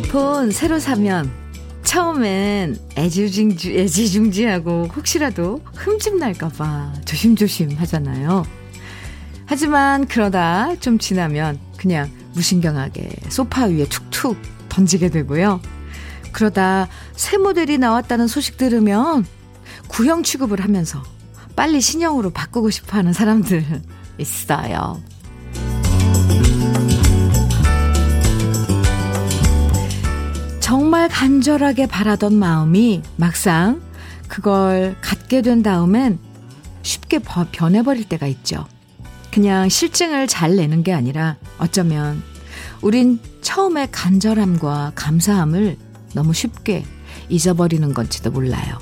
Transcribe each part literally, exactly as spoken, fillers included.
휴대폰 새로 사면 처음엔 애지중지, 애지중지하고 혹시라도 흠집 날까봐 조심조심 하잖아요. 하지만 그러다 좀 지나면 그냥 무신경하게 소파 위에 툭툭 던지게 되고요. 그러다 새 모델이 나왔다는 소식 들으면 구형 취급을 하면서 빨리 신형으로 바꾸고 싶어하는 사람들 있어요. 정말 간절하게 바라던 마음이 막상 그걸 갖게 된 다음엔 쉽게 변해버릴 때가 있죠. 그냥 실증을 잘 내는 게 아니라 어쩌면 우린 처음에 간절함과 감사함을 너무 쉽게 잊어버리는 건지도 몰라요.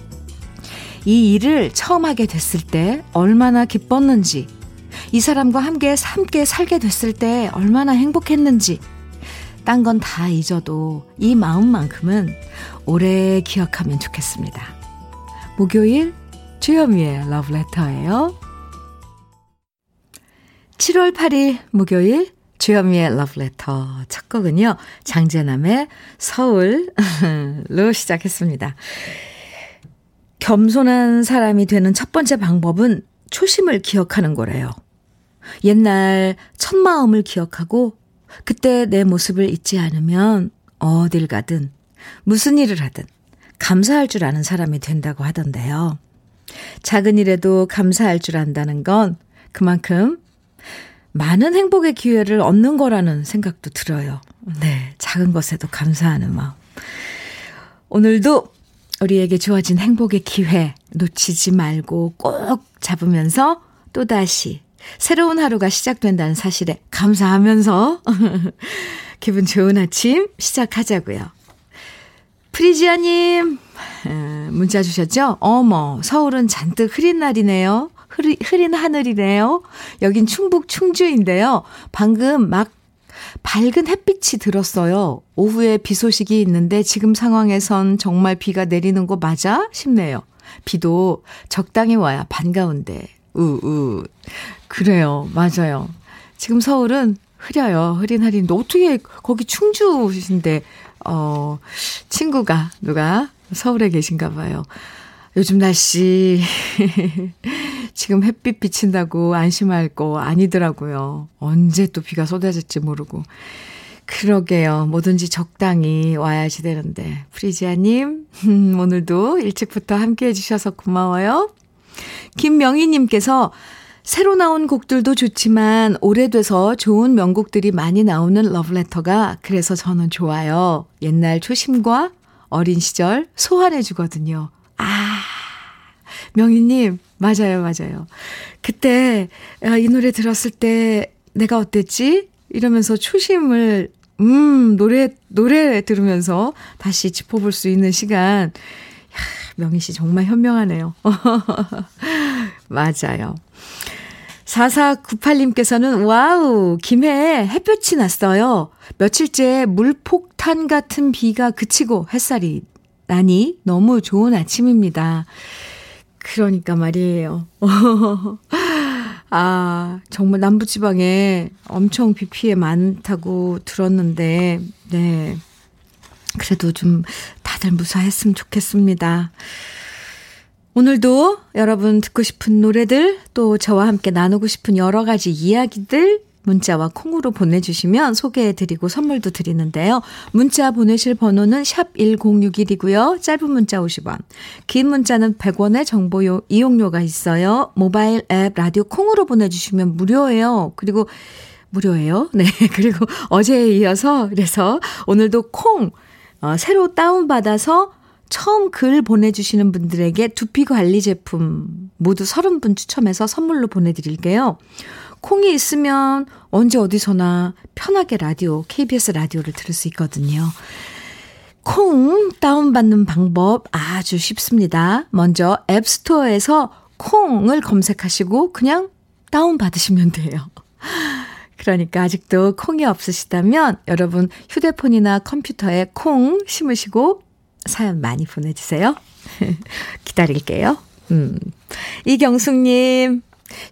이 일을 처음 하게 됐을 때 얼마나 기뻤는지, 이 사람과 함께 함께 살게 됐을 때 얼마나 행복했는지, 딴 건 다 잊어도 이 마음만큼은 오래 기억하면 좋겠습니다. 목요일 주현미의 러브레터예요. 칠월 팔일 목요일 주현미의 러브레터 첫 곡은요, 장재남의 서울로 시작했습니다. 겸손한 사람이 되는 첫 번째 방법은 초심을 기억하는 거래요. 옛날 첫 마음을 기억하고 그때 내 모습을 잊지 않으면 어딜 가든 무슨 일을 하든 감사할 줄 아는 사람이 된다고 하던데요. 작은 일에도 감사할 줄 안다는 건 그만큼 많은 행복의 기회를 얻는 거라는 생각도 들어요. 네, 작은 것에도 감사하는 마음. 오늘도 우리에게 주어진 행복의 기회 놓치지 말고 꼭 잡으면서 또다시 새로운 하루가 시작된다는 사실에 감사하면서 기분 좋은 아침 시작하자고요. 프리지아님 문자 주셨죠? 어머, 서울은 잔뜩 흐린 날이네요. 흐리, 흐린 하늘이네요. 여긴 충북 충주인데요. 방금 막 밝은 햇빛이 들었어요. 오후에 비 소식이 있는데 지금 상황에선 정말 비가 내리는 거 맞아? 싶네요. 비도 적당히 와야 반가운데. 우우. 그래요. 맞아요. 지금 서울은 흐려요. 흐린 흐린데 어떻게 거기 충주신데 어, 친구가 누가 서울에 계신가 봐요. 요즘 날씨 지금 햇빛 비친다고 안심할 거 아니더라고요. 언제 또 비가 쏟아질지 모르고. 그러게요. 뭐든지 적당히 와야지 되는데. 프리지아님, 음, 오늘도 일찍부터 함께해 주셔서 고마워요. 김명희님께서 새로 나온 곡들도 좋지만 오래돼서 좋은 명곡들이 많이 나오는 러브레터가 그래서 저는 좋아요. 옛날 초심과 어린 시절 소환해 주거든요. 아, 명희님, 맞아요, 맞아요. 그때 이 노래 들었을 때 내가 어땠지? 이러면서 초심을 음 노래 노래 들으면서 다시 짚어볼 수 있는 시간. 야, 명희 씨 정말 현명하네요. 맞아요. 사사구팔님께서는 와우, 김해에 햇볕이 났어요. 며칠째 물폭탄 같은 비가 그치고 햇살이 나니 너무 좋은 아침입니다. 그러니까 말이에요. 아, 정말 남부지방에 엄청 비 피해 많다고 들었는데, 네. 그래도 좀 다들 무사했으면 좋겠습니다. 오늘도 여러분 듣고 싶은 노래들, 또 저와 함께 나누고 싶은 여러 가지 이야기들, 문자와 콩으로 보내주시면 소개해드리고 선물도 드리는데요. 문자 보내실 번호는 샵 천육십일이고요. 짧은 문자 오십 원, 긴 문자는 백 원의 정보 이용료가 있어요. 모바일 앱 라디오 콩으로 보내주시면 무료예요. 그리고 무료예요. 네, 그리고 어제에 이어서 그래서 오늘도 콩 어, 새로 다운받아서 처음 글 보내주시는 분들에게 두피관리 제품 모두 삼십 분 추첨해서 선물로 보내드릴게요. 콩이 있으면 언제 어디서나 편하게 라디오, 케이비에스 라디오를 들을 수 있거든요. 콩 다운받는 방법 아주 쉽습니다. 먼저 앱스토어에서 콩을 검색하시고 그냥 다운받으시면 돼요. 그러니까 아직도 콩이 없으시다면 여러분 휴대폰이나 컴퓨터에 콩 심으시고 사연 많이 보내주세요. 기다릴게요. 음. 이경숙님,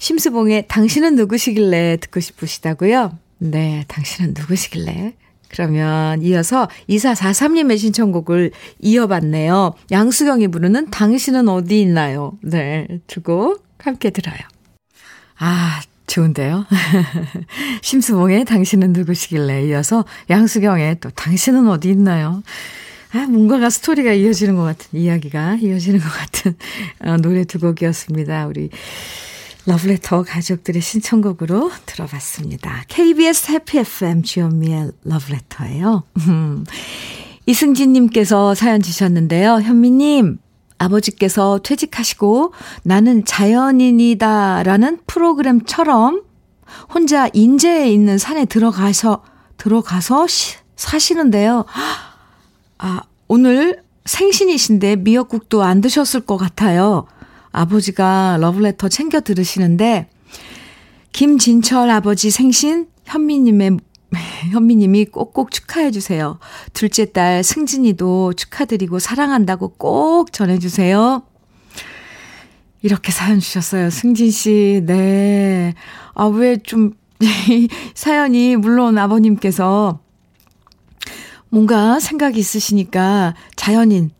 심수봉의 당신은 누구시길래 듣고 싶으시다고요? 네, 당신은 누구시길래 그러면 이어서 이사사삼님의 신청곡을 이어봤네요. 양수경이 부르는 당신은 어디 있나요? 네, 두고 함께 들어요. 아, 좋은데요. 심수봉의 당신은 누구시길래 이어서 양수경의 또 당신은 어디 있나요? 아, 뭔가가 스토리가 이어지는 것 같은, 이야기가 이어지는 것 같은 어, 노래 두 곡이었습니다. 우리 러브레터 가족들의 신청곡으로 들어봤습니다. 케이비에스 해피 에프엠 주현미의 러브레터예요. 이승진님께서 사연 주셨는데요. 현미님, 아버지께서 퇴직하시고 나는 자연인이다라는 프로그램처럼 혼자 인제에 있는 산에 들어가서 들어가서 시, 사시는데요. 아, 오늘 생신이신데 미역국도 안 드셨을 것 같아요. 아버지가 러브레터 챙겨 들으시는데 김진철 아버지 생신 현미님의 현미님이 꼭꼭 축하해 주세요. 둘째 딸 승진이도 축하드리고 사랑한다고 꼭 전해주세요. 이렇게 사연 주셨어요. 승진 씨, 네. 아, 왜 좀 사연이 물론 아버님께서 뭔가 생각이 있으시니까 자연인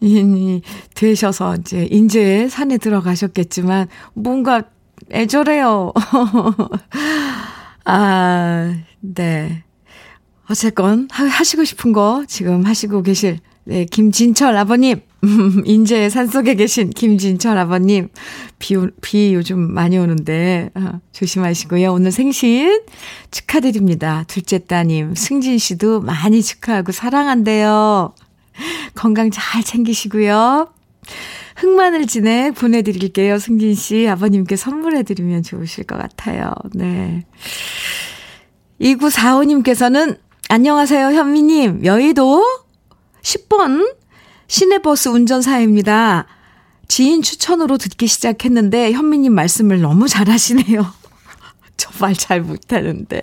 인이 되셔서 이제 인제 산에 들어가셨겠지만 뭔가 애절해요. 아, 네. 어쨌건 하, 하시고 싶은 거 지금 하시고 계실, 네, 김진철 아버님, 인제 산속에 계신 김진철 아버님, 비, 비 요즘 많이 오는데 아, 조심하시고요. 오늘 생신 축하드립니다. 둘째 따님 승진 씨도 많이 축하하고 사랑한대요. 건강 잘 챙기시고요. 흑마늘 진액 보내드릴게요. 승진 씨, 아버님께 선물해드리면 좋으실 것 같아요. 네. 이구사오님께서는 안녕하세요, 현미님. 여의도 십 번 시내버스 운전사입니다. 지인 추천으로 듣기 시작했는데 현미님 말씀을 너무 잘하시네요. 저 말 잘 못하는데.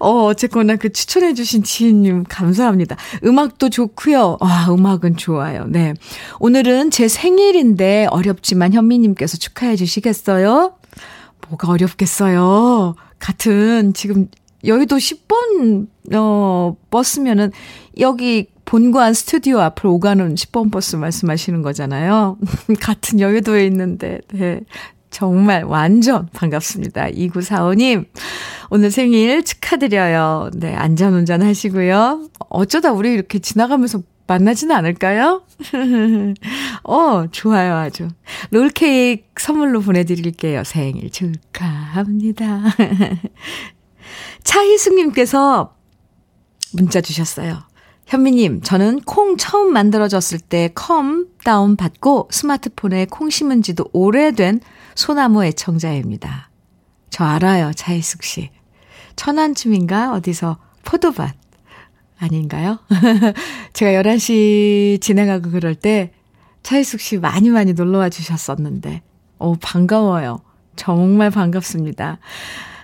어, 어쨌거나 그 추천해주신 지인님 감사합니다. 음악도 좋고요. 와, 음악은 좋아요. 네. 오늘은 제 생일인데 어렵지만 현미님께서 축하해 주시겠어요? 뭐가 어렵겠어요? 같은 지금 여의도 십 번 어, 버스면은 여기 본관 스튜디오 앞으로 오가는 십 번 버스 말씀하시는 거잖아요. 같은 여의도에 있는데. 네. 정말 완전 반갑습니다. 이구사오님, 오늘 생일 축하드려요. 네, 안전운전 하시고요. 어쩌다 우리 이렇게 지나가면서 만나지는 않을까요? 어, 좋아요, 아주. 롤케이크 선물로 보내드릴게요. 생일 축하합니다. 차희숙님께서 문자 주셨어요. 현미님, 저는 콩 처음 만들어졌을 때 컴 다운받고 스마트폰에 콩 심은 지도 오래된 소나무 애청자입니다. 저 알아요, 차희숙 씨. 천안쯤인가 어디서 포도밭 아닌가요? 제가 열한 시 진행하고 그럴 때 차희숙 씨 많이 많이 놀러와 주셨었는데 오, 반가워요. 정말 반갑습니다.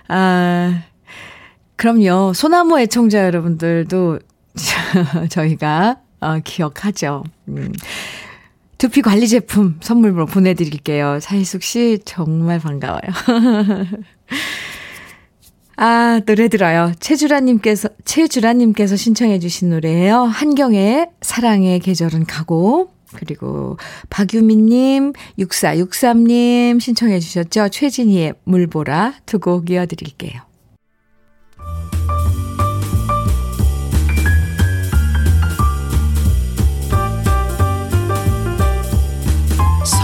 아, 그럼요. 소나무 애청자 여러분들도 저희가 어, 기억하죠. 음. 두피 관리 제품 선물로 보내드릴게요. 차희숙 씨 정말 반가워요. 아, 노래 들어요. 최주라님께서 최주라님께서 신청해 주신 노래예요. 한경의 사랑의 계절은 가고, 그리고 박유민님, 육사육삼님 신청해 주셨죠. 최진희의 물보라 두 곡 이어드릴게요.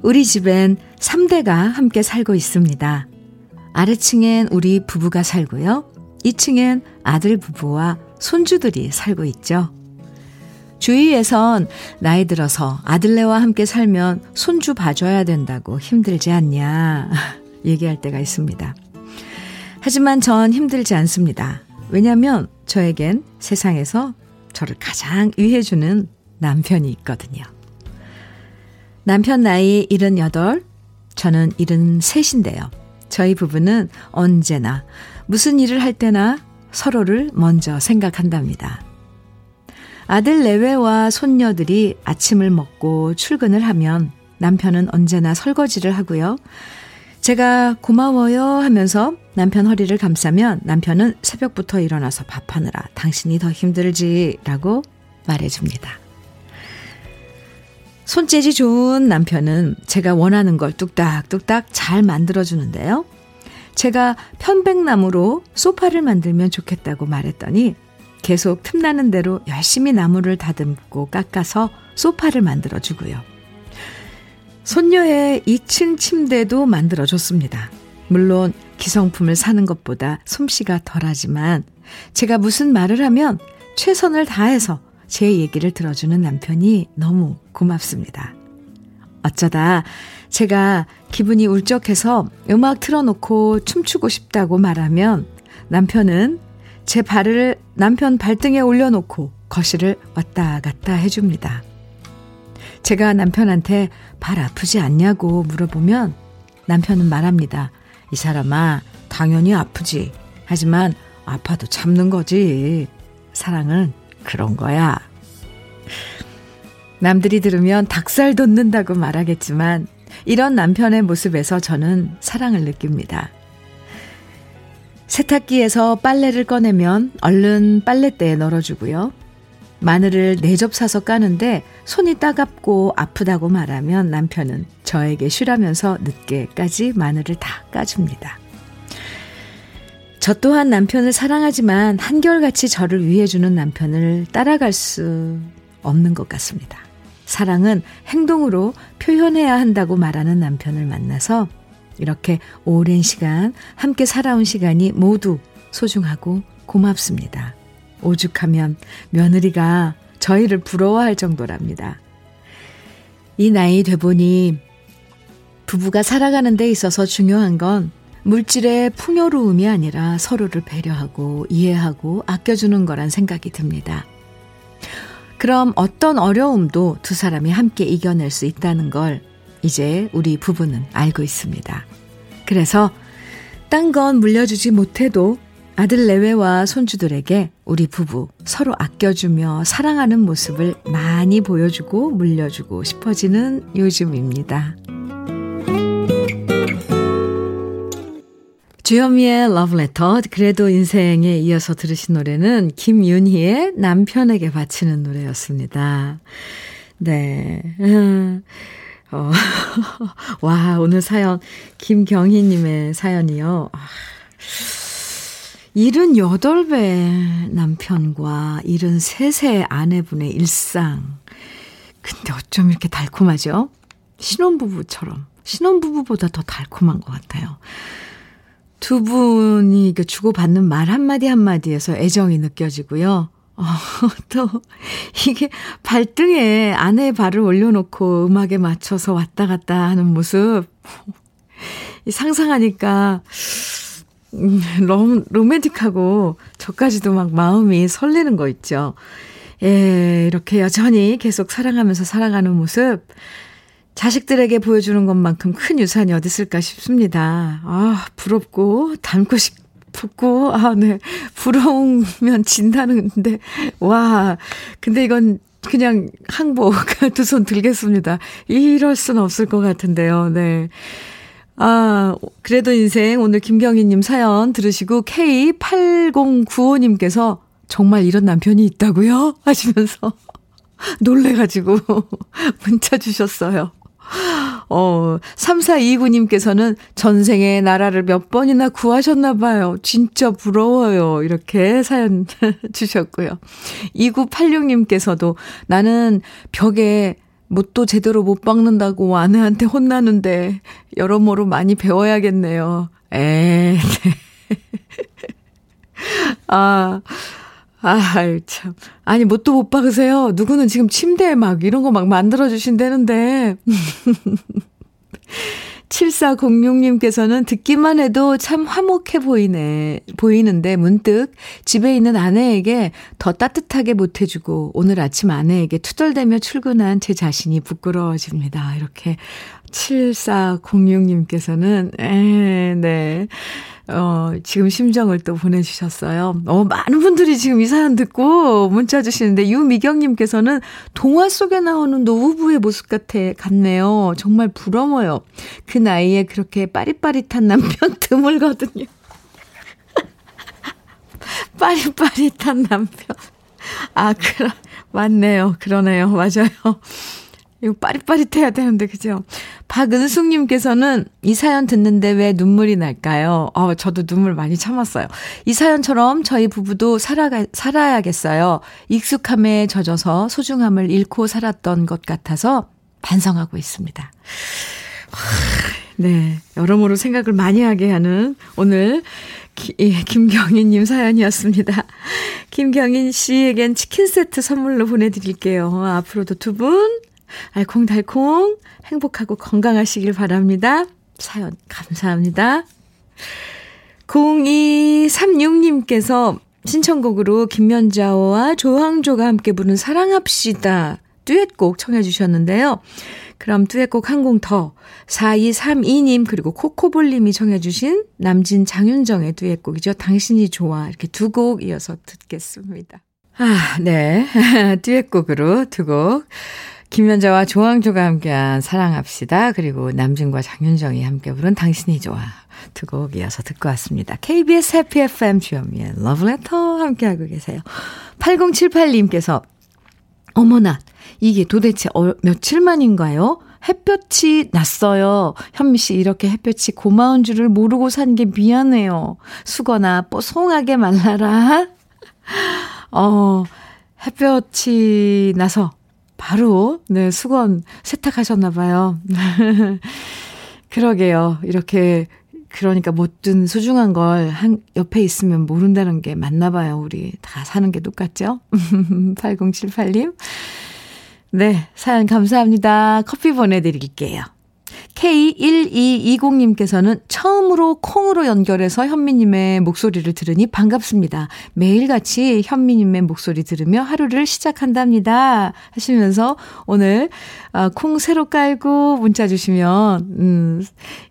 우리 집엔 삼 대가 함께 살고 있습니다. 아래층엔 우리 부부가 살고요. 이 층엔 아들 부부와 손주들이 살고 있죠. 주위에선 나이 들어서 아들네와 함께 살면 손주 봐줘야 된다고 힘들지 않냐 얘기할 때가 있습니다. 하지만 전 힘들지 않습니다. 왜냐하면 저에겐 세상에서 저를 가장 위해주는 남편이 있거든요. 남편 나이 일흔여덟, 저는 일흔셋인데요. 저희 부부는 언제나 무슨 일을 할 때나 서로를 먼저 생각한답니다. 아들 내외와 손녀들이 아침을 먹고 출근을 하면 남편은 언제나 설거지를 하고요. 제가 고마워요 하면서 남편 허리를 감싸면 남편은 새벽부터 일어나서 밥하느라 당신이 더 힘들지라고 말해줍니다. 손재주 좋은 남편은 제가 원하는 걸 뚝딱뚝딱 잘 만들어주는데요. 제가 편백나무로 소파를 만들면 좋겠다고 말했더니 계속 틈나는 대로 열심히 나무를 다듬고 깎아서 소파를 만들어주고요. 손녀의 이층 침대도 만들어줬습니다. 물론 기성품을 사는 것보다 솜씨가 덜하지만 제가 무슨 말을 하면 최선을 다해서 제 얘기를 들어주는 남편이 너무 고맙습니다. 어쩌다 제가 기분이 울적해서 음악 틀어놓고 춤추고 싶다고 말하면 남편은 제 발을 남편 발등에 올려놓고 거실을 왔다 갔다 해줍니다. 제가 남편한테 발 아프지 않냐고 물어보면 남편은 말합니다. 이 사람아, 당연히 아프지. 하지만 아파도 참는 거지. 사랑은 그런 거야. 남들이 들으면 닭살 돋는다고 말하겠지만 이런 남편의 모습에서 저는 사랑을 느낍니다. 세탁기에서 빨래를 꺼내면 얼른 빨랫대에 널어주고요. 마늘을 네 접 사서 까는데 손이 따갑고 아프다고 말하면 남편은 저에게 쉬라면서 늦게까지 마늘을 다 까줍니다. 저 또한 남편을 사랑하지만 한결같이 저를 위해주는 남편을 따라갈 수 없는 것 같습니다. 사랑은 행동으로 표현해야 한다고 말하는 남편을 만나서 이렇게 오랜 시간 함께 살아온 시간이 모두 소중하고 고맙습니다. 오죽하면 며느리가 저희를 부러워할 정도랍니다. 이 나이 되보니 부부가 살아가는 데 있어서 중요한 건 물질의 풍요로움이 아니라 서로를 배려하고 이해하고 아껴주는 거란 생각이 듭니다. 그럼 어떤 어려움도 두 사람이 함께 이겨낼 수 있다는 걸 이제 우리 부부는 알고 있습니다. 그래서 딴 건 물려주지 못해도 아들 내외와 손주들에게 우리 부부 서로 아껴주며 사랑하는 모습을 많이 보여주고 물려주고 싶어지는 요즘입니다. 주현미의 러브레터, 그래도 인생에 이어서 들으신 노래는 김윤희의 남편에게 바치는 노래였습니다. 네. 어. 와, 오늘 사연 김경희님의 사연이요. 일흔여덟 배 남편과 일흔세 세 아내분의 일상. 근데 어쩜 이렇게 달콤하죠? 신혼부부처럼. 신혼부부보다 더 달콤한 것 같아요. 두 분이 주고받는 말 한마디 한마디에서 애정이 느껴지고요. 어, 또 이게 발등에 아내의 발을 올려놓고 음악에 맞춰서 왔다 갔다 하는 모습. 상상하니까 너무 로맨틱하고 저까지도 막 마음이 설레는 거 있죠. 예, 이렇게 여전히 계속 사랑하면서 살아가는 모습, 자식들에게 보여주는 것만큼 큰 유산이 어디 있을까 싶습니다. 아, 부럽고 닮고 싶고, 아, 네, 부러우면 진다는데, 와, 근데 이건 그냥 항복 두 손 들겠습니다. 이럴 순 없을 것 같은데요. 네. 아, 그래도 인생 오늘 김경희님 사연 들으시고 케이 팔공구오 님께서 정말 이런 남편이 있다고요? 하시면서 놀래가지고 문자 주셨어요. 어, 삼사이구 님께서는 전생에 나라를 몇 번이나 구하셨나 봐요. 진짜 부러워요. 이렇게 사연 주셨고요. 이구팔육 님께서도 나는 벽에 뭣도 제대로 못 박는다고 아내한테 혼나는데 여러모로 많이 배워야겠네요. 에이. 아, 아이 참. 아니, 뭣도 못 박으세요. 누구는 지금 침대에 막 이런 거 막 만들어주신다는데. 칠사공육 님께서는 듣기만 해도 참 화목해 보이네, 보이는데 문득 집에 있는 아내에게 더 따뜻하게 못해주고 오늘 아침 아내에게 투덜대며 출근한 제 자신이 부끄러워집니다. 이렇게 칠사공육 님께서는, 에, 네. 어, 지금 심정을 또 보내주셨어요. 어, 많은 분들이 지금 이 사연 듣고 문자 주시는데, 유미경님께서는 동화 속에 나오는 노부부의 모습 같아, 같네요. 정말 부러워요. 그 나이에 그렇게 빠릿빠릿한 남편 드물거든요. 빠릿빠릿한 남편. 아, 그러, 맞네요. 그러네요. 맞아요. 이거 빠릿빠릿해야 되는데, 그죠? 박은숙님께서는 이 사연 듣는데 왜 눈물이 날까요? 어, 저도 눈물 많이 참았어요. 이 사연처럼 저희 부부도 살아가, 살아야겠어요. 익숙함에 젖어서 소중함을 잃고 살았던 것 같아서 반성하고 있습니다. 네, 여러모로 생각을 많이 하게 하는 오늘 기, 예, 김경인님 사연이었습니다. 김경인 씨에겐 치킨 세트 선물로 보내드릴게요. 앞으로도 두 분 알콩달콩 행복하고 건강하시길 바랍니다. 사연 감사합니다. 공이삼육 님께서 신청곡으로 김연자와 조항조가 함께 부른 사랑합시다 듀엣곡 청해 주셨는데요. 그럼 듀엣곡 한 곡 더 사이삼이 님 그리고 코코볼님이 청해 주신 남진 장윤정의 듀엣곡이죠. 당신이 좋아. 이렇게 두 곡 이어서 듣겠습니다. 아, 네. 듀엣곡으로 두 곡. 김연자와 조항조가 함께한 사랑합시다. 그리고 남진과 장윤정이 함께 부른 당신이 좋아. 두 곡 이어서 듣고 왔습니다. 케이비에스 해피 에프엠 주현미의 러브레터 함께하고 계세요. 팔공칠팔 님께서 어머나 이게 도대체 어, 며칠 만인가요? 햇볕이 났어요. 현미 씨 이렇게 햇볕이 고마운 줄을 모르고 산 게 미안해요. 수건아 뽀송하게 말라라. 어, 햇볕이 나서 바로 네 수건 세탁하셨나 봐요. 그러게요. 이렇게 그러니까 못 든 소중한 걸 한 옆에 있으면 모른다는 게 맞나 봐요. 우리 다 사는 게 똑같죠? 팔공칠팔 님. 네, 사연 감사합니다. 커피 보내드릴게요. 케이 일이이공 님께서는 처음으로 콩으로 연결해서 현미님의 목소리를 들으니 반갑습니다. 매일같이 현미님의 목소리 들으며 하루를 시작한답니다. 하시면서 오늘 콩 새로 깔고 문자 주시면 음,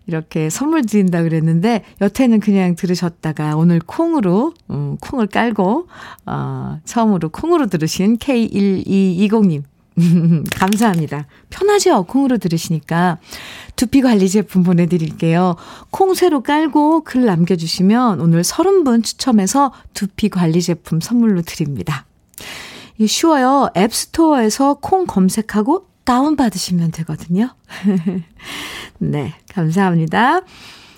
이렇게 선물 드린다 그랬는데 여태는 그냥 들으셨다가 오늘 콩으로 음, 콩을 깔고 어, 처음으로 콩으로 들으신 케이 일이이공 님. 감사합니다. 편하죠? 콩으로 들으시니까. 두피관리 제품 보내드릴게요. 콩 새로 깔고 글 남겨주시면 오늘 서른 분 추첨해서 두피관리 제품 선물로 드립니다. 쉬워요. 앱스토어에서 콩 검색하고 다운받으시면 되거든요. 네, 감사합니다.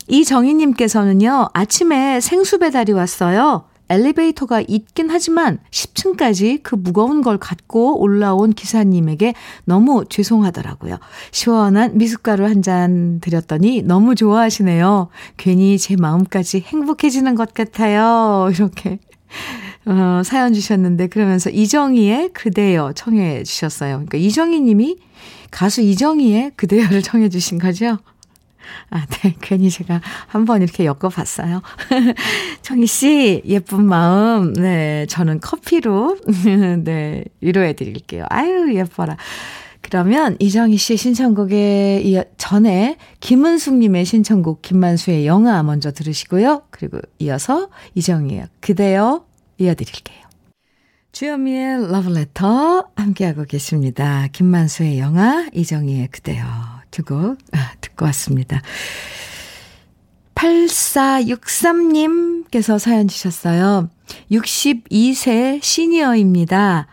이정희님께서는요. 아침에 생수 배달이 왔어요. 엘리베이터가 있긴 하지만 십 층까지 그 무거운 걸 갖고 올라온 기사님에게 너무 죄송하더라고요. 시원한 미숫가루 한 잔 드렸더니 너무 좋아하시네요. 괜히 제 마음까지 행복해지는 것 같아요. 이렇게 어, 사연 주셨는데 그러면서 이정희의 그대여 청해 주셨어요. 그러니까 이정희 님이 가수 이정희의 그대여를 청해 주신 거죠. 아, 네. 괜히 제가 한번 이렇게 엮어봤어요. 정희씨, 예쁜 마음. 네. 저는 커피로, 네. 위로해드릴게요. 아유, 예뻐라. 그러면 이정희씨의 신청곡에 이어, 전에 김은숙님의 신청곡, 김만수의 영아 먼저 들으시고요. 그리고 이어서 이정희의 그대여 이어드릴게요. 주현미의 러브레터 함께하고 계십니다. 김만수의 영아, 이정희의 그대여. 두고 아, 듣고 왔습니다. 팔사육삼 님께서 사연 주셨어요. 육십이 세 시니어입니다.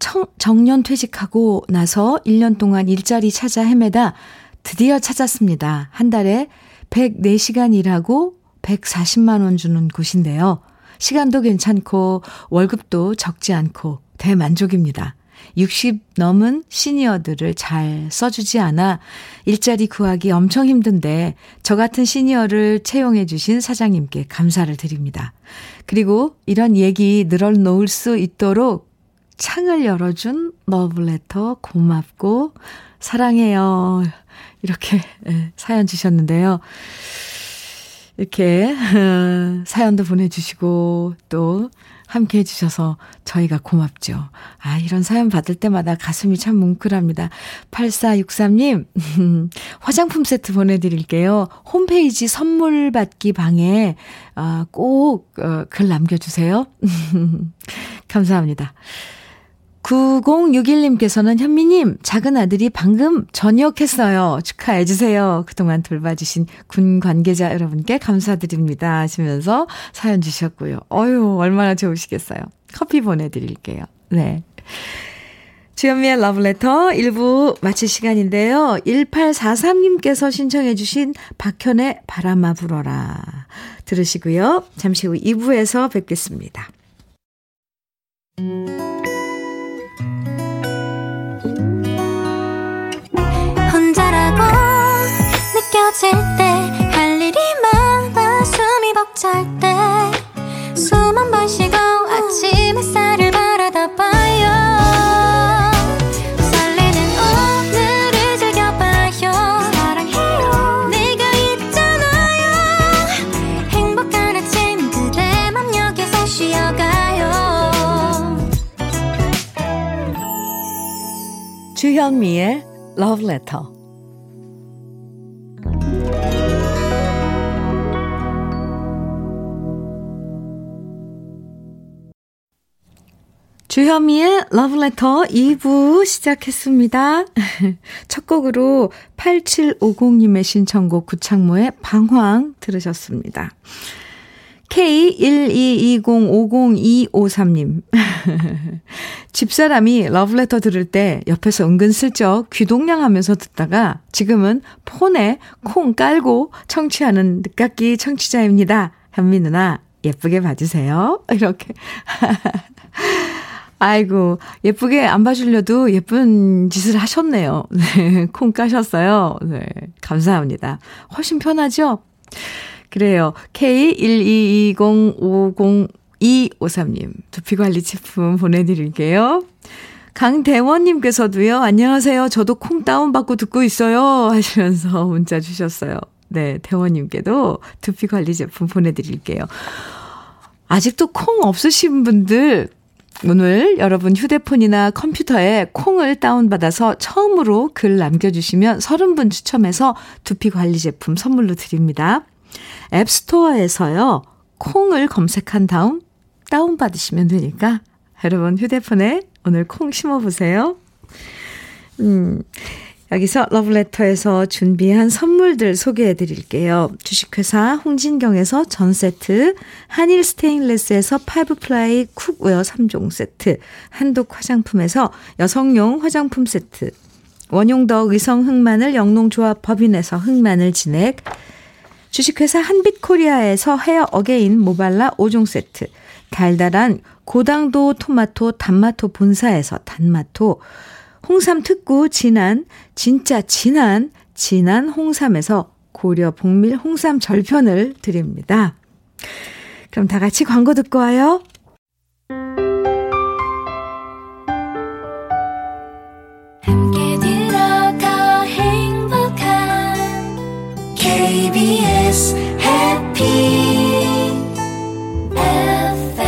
청, 정년 퇴직하고 나서 일 년 동안 일자리 찾아 헤매다 드디어 찾았습니다. 한 달에 백네 시간 일하고 백사십만 원 주는 곳인데요. 시간도 괜찮고 월급도 적지 않고 대만족입니다. 육십 넘은 시니어들을 잘 써주지 않아 일자리 구하기 엄청 힘든데 저 같은 시니어를 채용해 주신 사장님께 감사를 드립니다. 그리고 이런 얘기 늘어놓을 수 있도록 창을 열어준 러브레터 고맙고 사랑해요. 이렇게 사연 주셨는데요. 이렇게 사연도 보내주시고 또 함께 해주셔서 저희가 고맙죠. 아, 이런 사연 받을 때마다 가슴이 참 뭉클합니다. 팔사육삼님 화장품 세트 보내드릴게요. 홈페이지 선물 받기 방에 꼭 글 남겨주세요. 감사합니다. 구공육일님께서는 현미님, 작은 아들이 방금 전역했어요. 축하해주세요. 그동안 돌봐주신 군 관계자 여러분께 감사드립니다. 하시면서 사연 주셨고요. 어휴, 얼마나 좋으시겠어요. 커피 보내드릴게요. 네. 주현미의 러브레터 일 부 마칠 시간인데요. 일팔사삼님께서 신청해 주신 박현의 바람아 불어라 들으시고요. 잠시 후 이 부에서 뵙겠습니다. 혼자라고 느껴질 때 할 일이 많아 숨이 벅찰 때 숨 한 번 쉬고 아침 햇살을 바라다 봐요. 설레는 오늘을 즐겨봐요. 사랑해요. 내가 있잖아요. 행복한 아침 그대 맘 여기서 쉬어가요. 주현미의 Love Letter. 주현미의 러브레터 이 부 시작했습니다. 첫 곡으로 팔칠오공님의 신청곡 구창모의 방황 들으셨습니다. 케이 일이이공오공이오삼님 집사람이 러브레터 들을 때 옆에서 은근슬쩍 귀동냥하면서 듣다가 지금은 폰에 콩 깔고 청취하는 늦깎이 청취자입니다. 현미 누나 예쁘게 봐주세요. 이렇게 아이고 예쁘게 안 봐주려도 예쁜 짓을 하셨네요. 네, 콩 까셨어요. 네, 감사합니다. 훨씬 편하죠? 그래요. 케이 일이이공오공이오삼님 두피관리제품 보내드릴게요. 강대원님께서도요. 안녕하세요. 저도 콩 다운받고 듣고 있어요. 하시면서 문자 주셨어요. 네. 대원님께도 두피관리제품 보내드릴게요. 아직도 콩 없으신 분들 오늘 여러분 휴대폰이나 컴퓨터에 콩을 다운받아서 처음으로 글 남겨주시면 삼십 분 추첨해서 두피관리제품 선물로 드립니다. 앱스토어에서요. 콩을 검색한 다음 다운받으시면 되니까 여러분 휴대폰에 오늘 콩 심어보세요. 음, 여기서 러브레터에서 준비한 선물들 소개해드릴게요. 주식회사 홍진경에서 전세트, 한일 스테인레스에서 파이브플라이 쿡웨어 삼 종 세트, 한독 화장품에서 여성용 화장품 세트, 원용덕 의성 흑마늘 영농조합 법인에서 흑마늘 진액, 주식회사 한빛코리아에서 헤어 어게인 모발라 오 종 세트, 달달한 고당도 토마토 단마토 본사에서 단마토, 홍삼 특구 진한, 진짜 진한, 진한 홍삼에서 고려 복밀 홍삼 절편을 드립니다. 그럼 다 같이 광고 듣고 와요. 케이비에스 해피 에프엠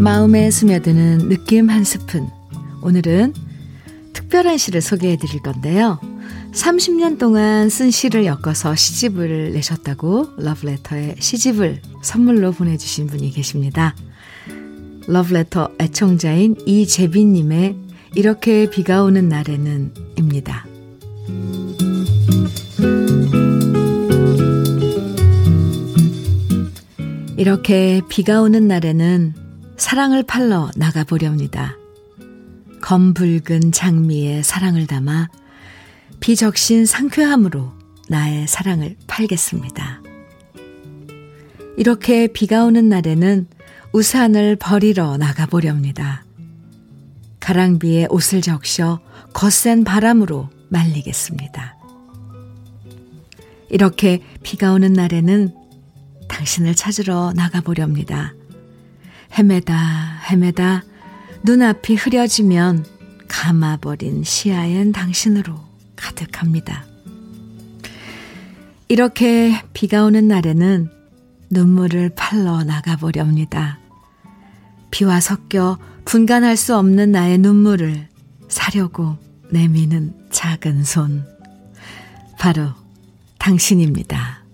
마음에 스며드는 느낌 한 스푼. 오늘은 특별한 시를 소개해 드릴 건데요. 삼십 년 동안 쓴 시를 엮어서 시집을 내셨다고 러브레터에 시집을 선물로 보내주신 분이 계십니다. 러브레터 애청자인 이재빈님의 이렇게 비가 오는 날에는 입니다. 이렇게 비가 오는 날에는 사랑을 팔러 나가보렵니다. 검붉은 장미에 사랑을 담아 비적신 상쾌함으로 나의 사랑을 팔겠습니다. 이렇게 비가 오는 날에는 우산을 버리러 나가보렵니다. 가랑비에 옷을 적셔 거센 바람으로 말리겠습니다. 이렇게 비가 오는 날에는 당신을 찾으러 나가보렵니다. 헤매다 헤매다 눈앞이 흐려지면 감아버린 시야엔 당신으로 가득합니다. 이렇게 비가 오는 날에는 눈물을 팔러 나가보렵니다. 비와 섞여 분간할 수 없는 나의 눈물을 사려고 내미는 작은 손, 바로 당신입니다.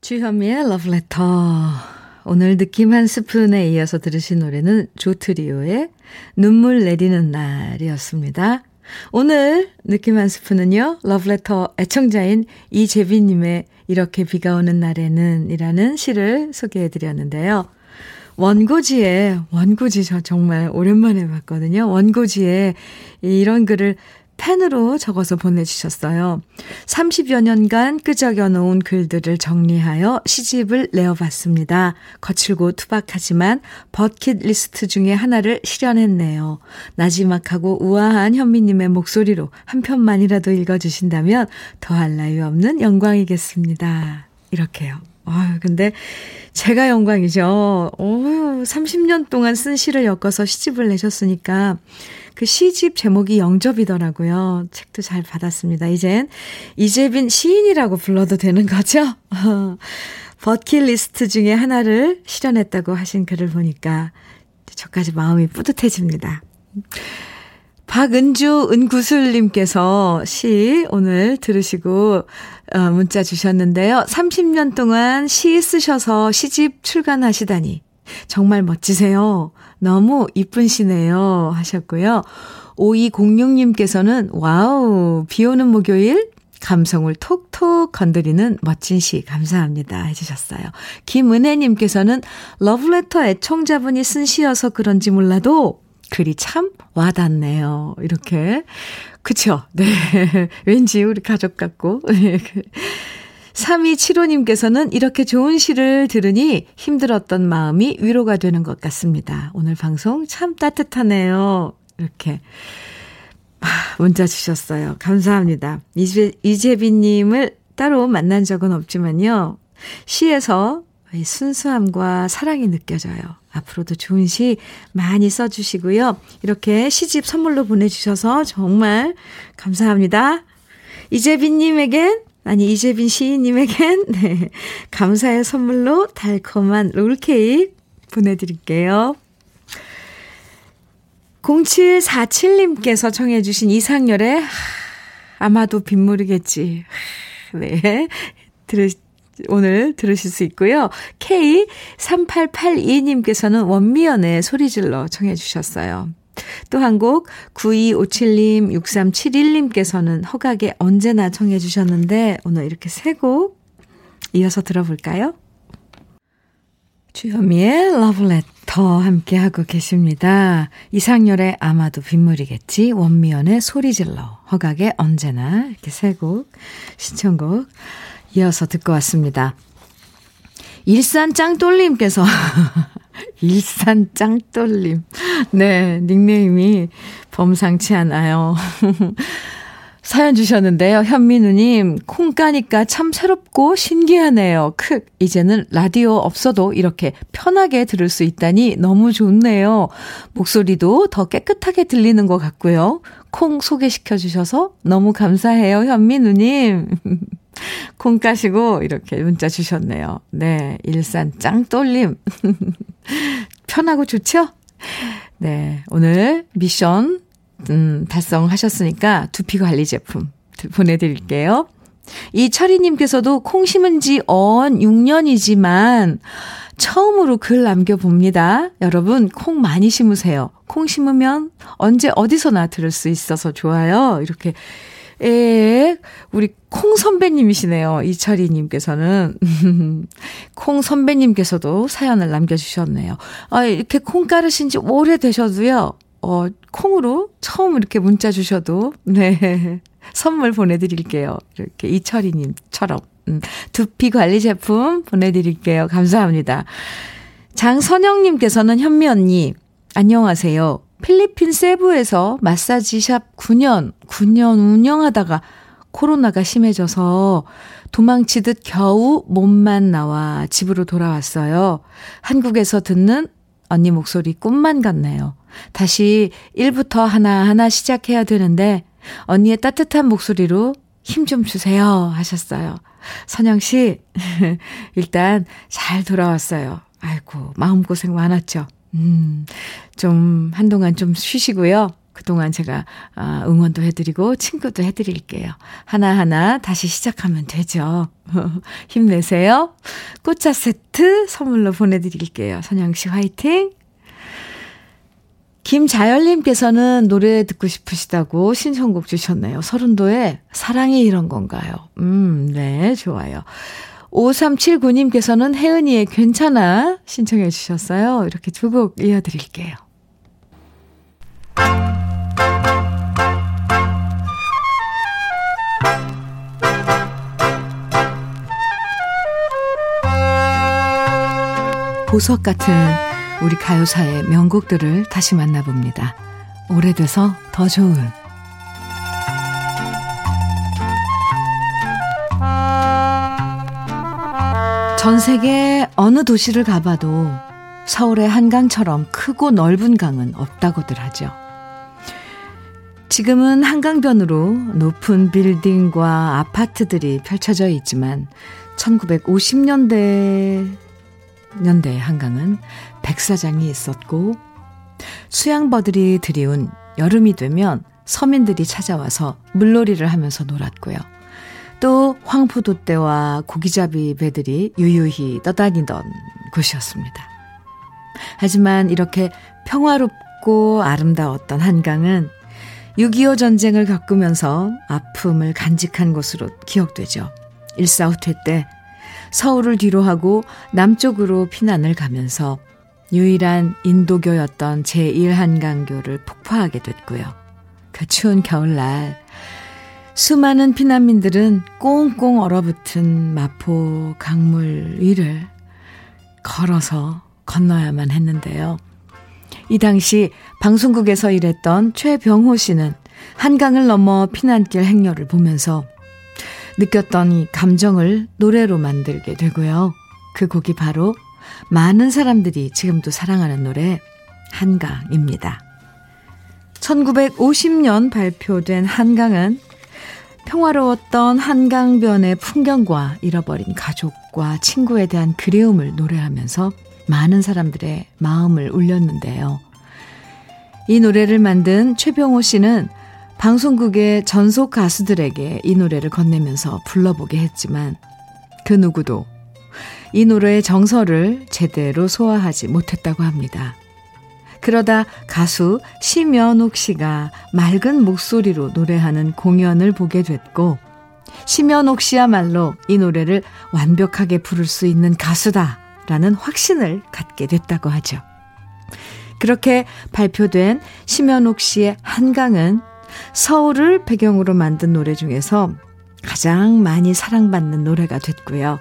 주현미의 러브레터. 오늘 느낌 한 스푼에 이어서 들으신 노래는 조트리오의 눈물 내리는 날이었습니다. 오늘 느낌 한 스푼은요, 러브레터 애청자인 이재빈님의 이렇게 비가 오는 날에는 이라는 시를 소개해드렸는데요. 원고지에, 원고지 저 정말 오랜만에 봤거든요. 원고지에 이런 글을 펜으로 적어서 보내주셨어요. 삼십여 년간 끄적여놓은 글들을 정리하여 시집을 내어봤습니다. 거칠고 투박하지만 버킷리스트 중에 하나를 실현했네요. 나지막하고 우아한 현미님의 목소리로 한 편만이라도 읽어주신다면 더할 나위 없는 영광이겠습니다. 이렇게요. 아유, 근데 제가 영광이죠. 어휴, 삼십 년 동안 쓴 시를 엮어서 시집을 내셨으니까 그 시집 제목이 영접이더라고요. 책도 잘 받았습니다. 이젠 이재빈 시인이라고 불러도 되는 거죠? 버킷리스트 중에 하나를 실현했다고 하신 글을 보니까 저까지 마음이 뿌듯해집니다. 박은주 은구슬님께서 시 오늘 들으시고 문자 주셨는데요. 삼십 년 동안 시 쓰셔서 시집 출간하시다니 정말 멋지세요. 너무 이쁜 시네요 하셨고요. 오이공육 님께서는 와우, 비 오는 목요일 감성을 톡톡 건드리는 멋진 시 감사합니다 해주셨어요. 김은혜님께서는 러브레터 애청자분이 쓴 시여서 그런지 몰라도 글이 참 와닿네요. 이렇게. 그쵸? 네. 왠지 우리 가족 같고. 삼이칠오 님께서는 이렇게 좋은 시를 들으니 힘들었던 마음이 위로가 되는 것 같습니다. 오늘 방송 참 따뜻하네요. 이렇게 문자 주셨어요. 감사합니다. 이재, 이재빈님을 따로 만난 적은 없지만요. 시에서 순수함과 사랑이 느껴져요. 앞으로도 좋은 시 많이 써주시고요. 이렇게 시집 선물로 보내주셔서 정말 감사합니다. 이재빈님에겐, 아니, 이재빈 시인님에겐, 네, 감사의 선물로 달콤한 롤케이크 보내드릴게요. 공칠사칠 님께서 청해주신 이상열의 하, 아마도 빗물이겠지. 하, 네. 들으, 오늘 들으실 수 있고요. 케이 삼팔팔이 님께서는 원미연의 소리질러 청해주셨어요. 또 한 곡 구이오칠 님, 육삼칠일 님께서는 허각의 언제나 청해 주셨는데 오늘 이렇게 세 곡 이어서 들어볼까요? 주현미의 러브레터 함께하고 계십니다. 이상열의 아마도 빗물이겠지, 원미연의 소리질러, 허각의 언제나, 이렇게 세 곡 신청곡 이어서 듣고 왔습니다. 일산 짱돌님께서 일산 짱돌님. 네, 닉네임이 범상치 않아요. 사연 주셨는데요. 현민우님, 콩 까니까 참 새롭고 신기하네요. 크, 이제는 라디오 없어도 이렇게 편하게 들을 수 있다니 너무 좋네요. 목소리도 더 깨끗하게 들리는 것 같고요. 콩 소개시켜 주셔서 너무 감사해요, 현민우님. 콩 까시고 이렇게 문자 주셨네요. 네, 일산 짱돌림. 편하고 좋죠? 네, 오늘 미션 음, 달성하셨으니까 두피관리 제품 보내드릴게요. 이철희님께서도 콩 심은 지 언 육 년이지만 처음으로 글 남겨봅니다. 여러분 콩 많이 심으세요. 콩 심으면 언제 어디서나 들을 수 있어서 좋아요. 이렇게 예, 우리 콩 선배님이시네요. 이철희님께서는. 콩 선배님께서도 사연을 남겨주셨네요. 아, 이렇게 콩 깔으신 지 오래되셔도요, 어, 콩으로 처음 이렇게 문자 주셔도, 네, 선물 보내드릴게요. 이렇게 이철희님처럼. 음, 두피 관리 제품 보내드릴게요. 감사합니다. 장선영님께서는 현미 언니 안녕하세요. 필리핀 세부에서 마사지샵 구 년, 구 년 운영하다가 코로나가 심해져서 도망치듯 겨우 몸만 나와 집으로 돌아왔어요. 한국에서 듣는 언니 목소리 꿈만 같네요. 다시 일부터 하나하나 시작해야 되는데 언니의 따뜻한 목소리로 힘 좀 주세요 하셨어요. 선영 씨 일단 잘 돌아왔어요. 아이고 마음고생 많았죠. 음, 좀 한동안 좀 쉬시고요. 그동안 제가 응원도 해드리고 친구도 해드릴게요. 하나하나 다시 시작하면 되죠. 힘내세요. 꽃차 세트 선물로 보내드릴게요. 선영씨 화이팅. 김자열님께서는 노래 듣고 싶으시다고 신청곡 주셨네요. 서른도의 사랑이 이런 건가요? 음, 네, 좋아요. 오삼칠구 님께서는 혜은이의 괜찮아 신청해 주셨어요. 이렇게 두 곡 이어드릴게요. 보석 같은 우리 가요사의 명곡들을 다시 만나봅니다. 오래돼서 더 좋은 전 세계 어느 도시를 가봐도 서울의 한강처럼 크고 넓은 강은 없다고들 하죠. 지금은 한강변으로 높은 빌딩과 아파트들이 펼쳐져 있지만 천구백오십 년대 년대의 한강은 백사장이 있었고 수양버들이 드리운 여름이 되면 서민들이 찾아와서 물놀이를 하면서 놀았고요. 또 황포도떼와 고기잡이 배들이 유유히 떠다니던 곳이었습니다. 하지만 이렇게 평화롭고 아름다웠던 한강은 육이오 전쟁을 겪으면서 아픔을 간직한 곳으로 기억되죠. 일사후퇴 때 서울을 뒤로하고 남쪽으로 피난을 가면서 유일한 인도교였던 제일 한강교를 폭파하게 됐고요. 그 추운 겨울날 수많은 피난민들은 꽁꽁 얼어붙은 마포 강물 위를 걸어서 건너야만 했는데요. 이 당시 방송국에서 일했던 최병호 씨는 한강을 넘어 피난길 행렬을 보면서 느꼈던 이 감정을 노래로 만들게 되고요. 그 곡이 바로 많은 사람들이 지금도 사랑하는 노래 한강입니다. 천구백오십 년 발표된 한강은 평화로웠던 한강변의 풍경과 잃어버린 가족과 친구에 대한 그리움을 노래하면서 많은 사람들의 마음을 울렸는데요. 이 노래를 만든 최병호 씨는 방송국의 전속 가수들에게 이 노래를 건네면서 불러보게 했지만 그 누구도 이 노래의 정서를 제대로 소화하지 못했다고 합니다. 그러다 가수 심연옥 씨가 맑은 목소리로 노래하는 공연을 보게 됐고 심연옥 씨야말로 이 노래를 완벽하게 부를 수 있는 가수다라는 확신을 갖게 됐다고 하죠. 그렇게 발표된 심연옥 씨의 한강은 서울을 배경으로 만든 노래 중에서 가장 많이 사랑받는 노래가 됐고요.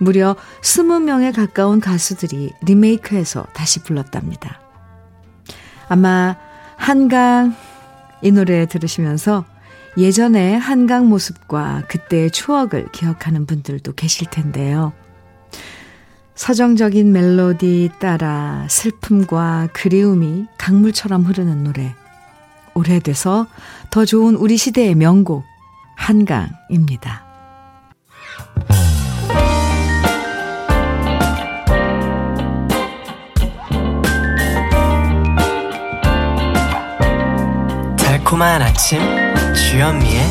무려 이십 명에 가까운 가수들이 리메이크해서 다시 불렀답니다. 아마 한강 이 노래 들으시면서 예전의 한강 모습과 그때의 추억을 기억하는 분들도 계실 텐데요. 서정적인 멜로디 따라 슬픔과 그리움이 강물처럼 흐르는 노래. 오래돼서 더 좋은 우리 시대의 명곡 한강입니다. 고마운 아침 주현미의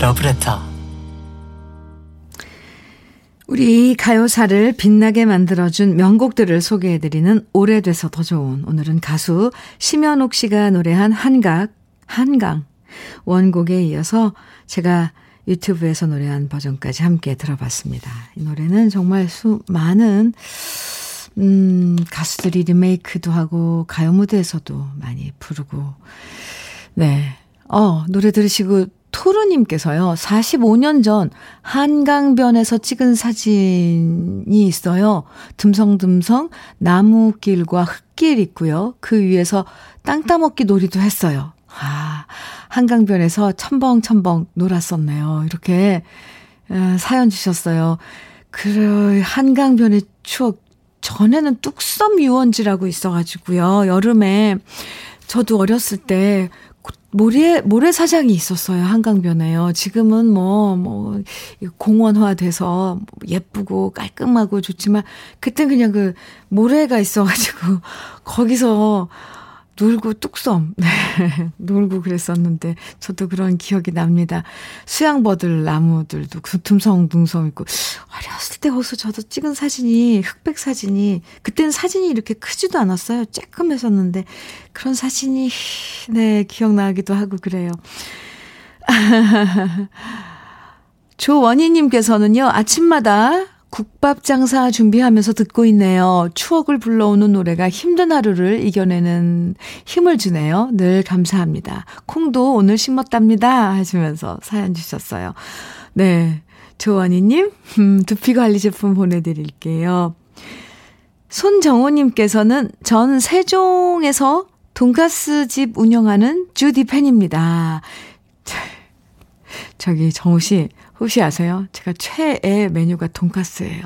러브레터. 우리 가요사를 빛나게 만들어준 명곡들을 소개해드리는 오래돼서 더 좋은 오늘은 가수 심연옥 씨가 노래한 한강 한강 원곡에 이어서 제가 유튜브에서 노래한 버전까지 함께 들어봤습니다. 이 노래는 정말 수많은 음, 가수들이 리메이크도 하고 가요 무대에서도 많이 부르고 네. 어, 노래 들으시고 토르님께서요. 사십오 년 전 한강변에서 찍은 사진이 있어요. 듬성듬성 나무길과 흙길 있고요. 그 위에서 땅 따먹기 놀이도 했어요. 아, 한강변에서 첨벙첨벙 놀았었네요. 이렇게 사연 주셨어요. 그 한강변의 추억, 전에는 뚝섬 유원지라고 있어가지고요. 여름에 저도 어렸을 때 모래, 모래사장이 있었어요. 한강변에요. 지금은 뭐, 뭐, 공원화 돼서 예쁘고 깔끔하고 좋지만, 그땐 그냥 그 모래가 있어가지고, 거기서 놀고 뚝섬, 네, 놀고 그랬었는데, 저도 그런 기억이 납니다. 수양버들 나무들도 듬성듬성 있고, 어렸을 때 호수 저도 찍은 사진이, 흑백 사진이, 그땐 사진이 이렇게 크지도 않았어요. 쬐끔했었는데, 그런 사진이, 네, 기억나기도 하고 그래요. 조원희님께서는요, 아침마다 국밥 장사 준비하면서 듣고 있네요. 추억을 불러오는 노래가 힘든 하루를 이겨내는 힘을 주네요. 늘 감사합니다. 콩도 오늘 심었답니다. 하시면서 사연 주셨어요. 네, 조원희님 음, 두피관리 제품 보내드릴게요. 손정호님께서는 전 세종에서 돈가스 집 운영하는 주디 팬입니다. 저기 정호 씨 혹시 아세요? 제가 최애 메뉴가 돈가스예요.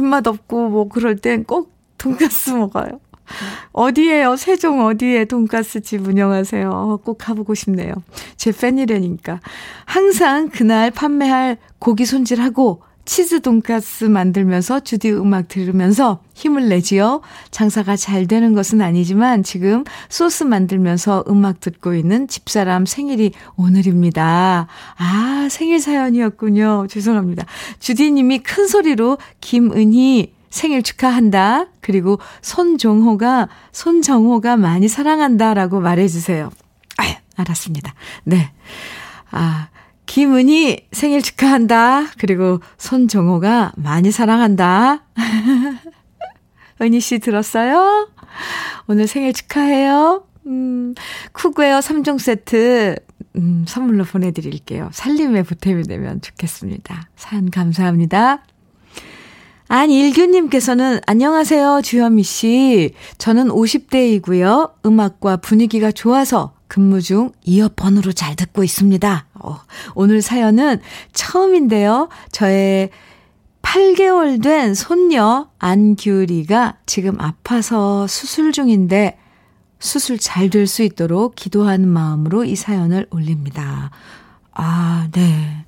입맛 없고 뭐 그럴 땐 꼭 돈가스 먹어요. 어디예요? 세종 어디에 돈가스 집 운영하세요? 꼭 가보고 싶네요. 제 팬이라니까. 항상 그날 판매할 고기 손질하고 치즈 돈가스 만들면서 주디 음악 들으면서 힘을 내지요. 장사가 잘 되는 것은 아니지만 지금 소스 만들면서 음악 듣고 있는 집사람 생일이 오늘입니다. 아, 생일 사연이었군요. 죄송합니다. 주디님이 큰 소리로 김은희 생일 축하한다. 그리고 손종호가, 손정호가 많이 사랑한다. 라고 말해주세요. 아유, 알았습니다. 네. 아. 김은희 생일 축하한다. 그리고 손정호가 많이 사랑한다. 은희 씨 들었어요? 오늘 생일 축하해요. 음, 쿡웨어 삼 종 세트 음, 선물로 보내드릴게요. 살림에 보탬이 되면 좋겠습니다. 사연 감사합니다. 안일규님께서는 안녕하세요. 주현미 씨. 저는 오십 대이고요. 음악과 분위기가 좋아서 근무 중 이어폰으로 잘 듣고 있습니다. 어, 오늘 사연은 처음인데요. 저의 팔 개월 된 손녀 안규리가 지금 아파서 수술 중인데 수술 잘 될 수 있도록 기도하는 마음으로 이 사연을 올립니다. 아, 네.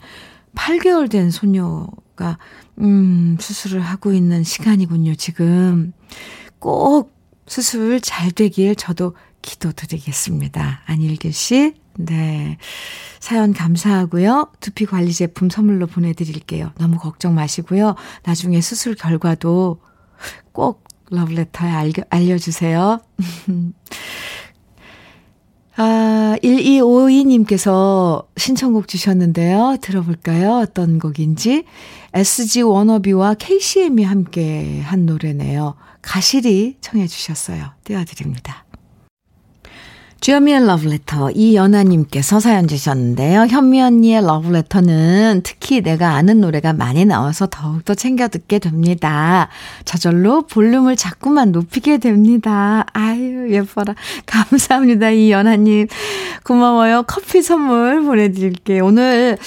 팔 개월 된 손녀가 음, 수술을 하고 있는 시간이군요. 지금 꼭 수술 잘 되길 저도 기도 드리겠습니다. 안일규 씨, 네. 사연 감사하고요. 두피 관리 제품 선물로 보내드릴게요. 너무 걱정 마시고요. 나중에 수술 결과도 꼭 러브레터에 알겨, 알려주세요. 아, 일이오이 님께서 신청곡 주셨는데요. 들어볼까요? 어떤 곡인지. 에스지 워너비와 케이씨엠이 함께 한 노래네요. 가실이 청해 주셨어요. 띄워드립니다. 주현미의 러브레터 이연아님께서 사연 주셨는데요. 현미 언니의 러브레터는 특히 내가 아는 노래가 많이 나와서 더욱더 챙겨 듣게 됩니다. 저절로 볼륨을 자꾸만 높이게 됩니다. 아유 예뻐라. 감사합니다 이연아님. 고마워요. 커피 선물 보내드릴게요. 오늘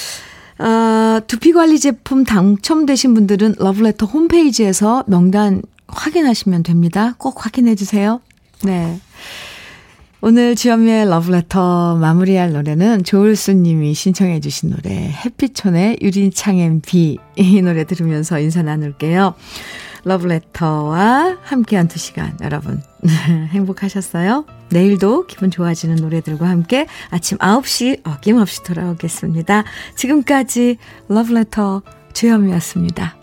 어, 두피관리 제품 당첨되신 분들은 러브레터 홈페이지에서 명단 확인하시면 됩니다. 꼭 확인해 주세요. 네. 오늘 주현미의 러브레터 마무리할 노래는 조을수 님이 신청해 주신 노래 햇빛촌의 유리창엔 비 이 노래 들으면서 인사 나눌게요. 러브레터와 함께한 두 시간 여러분 행복하셨어요? 내일도 기분 좋아지는 노래들과 함께 아침 아홉 시 어김없이 돌아오겠습니다. 지금까지 러브레터 주현미였습니다.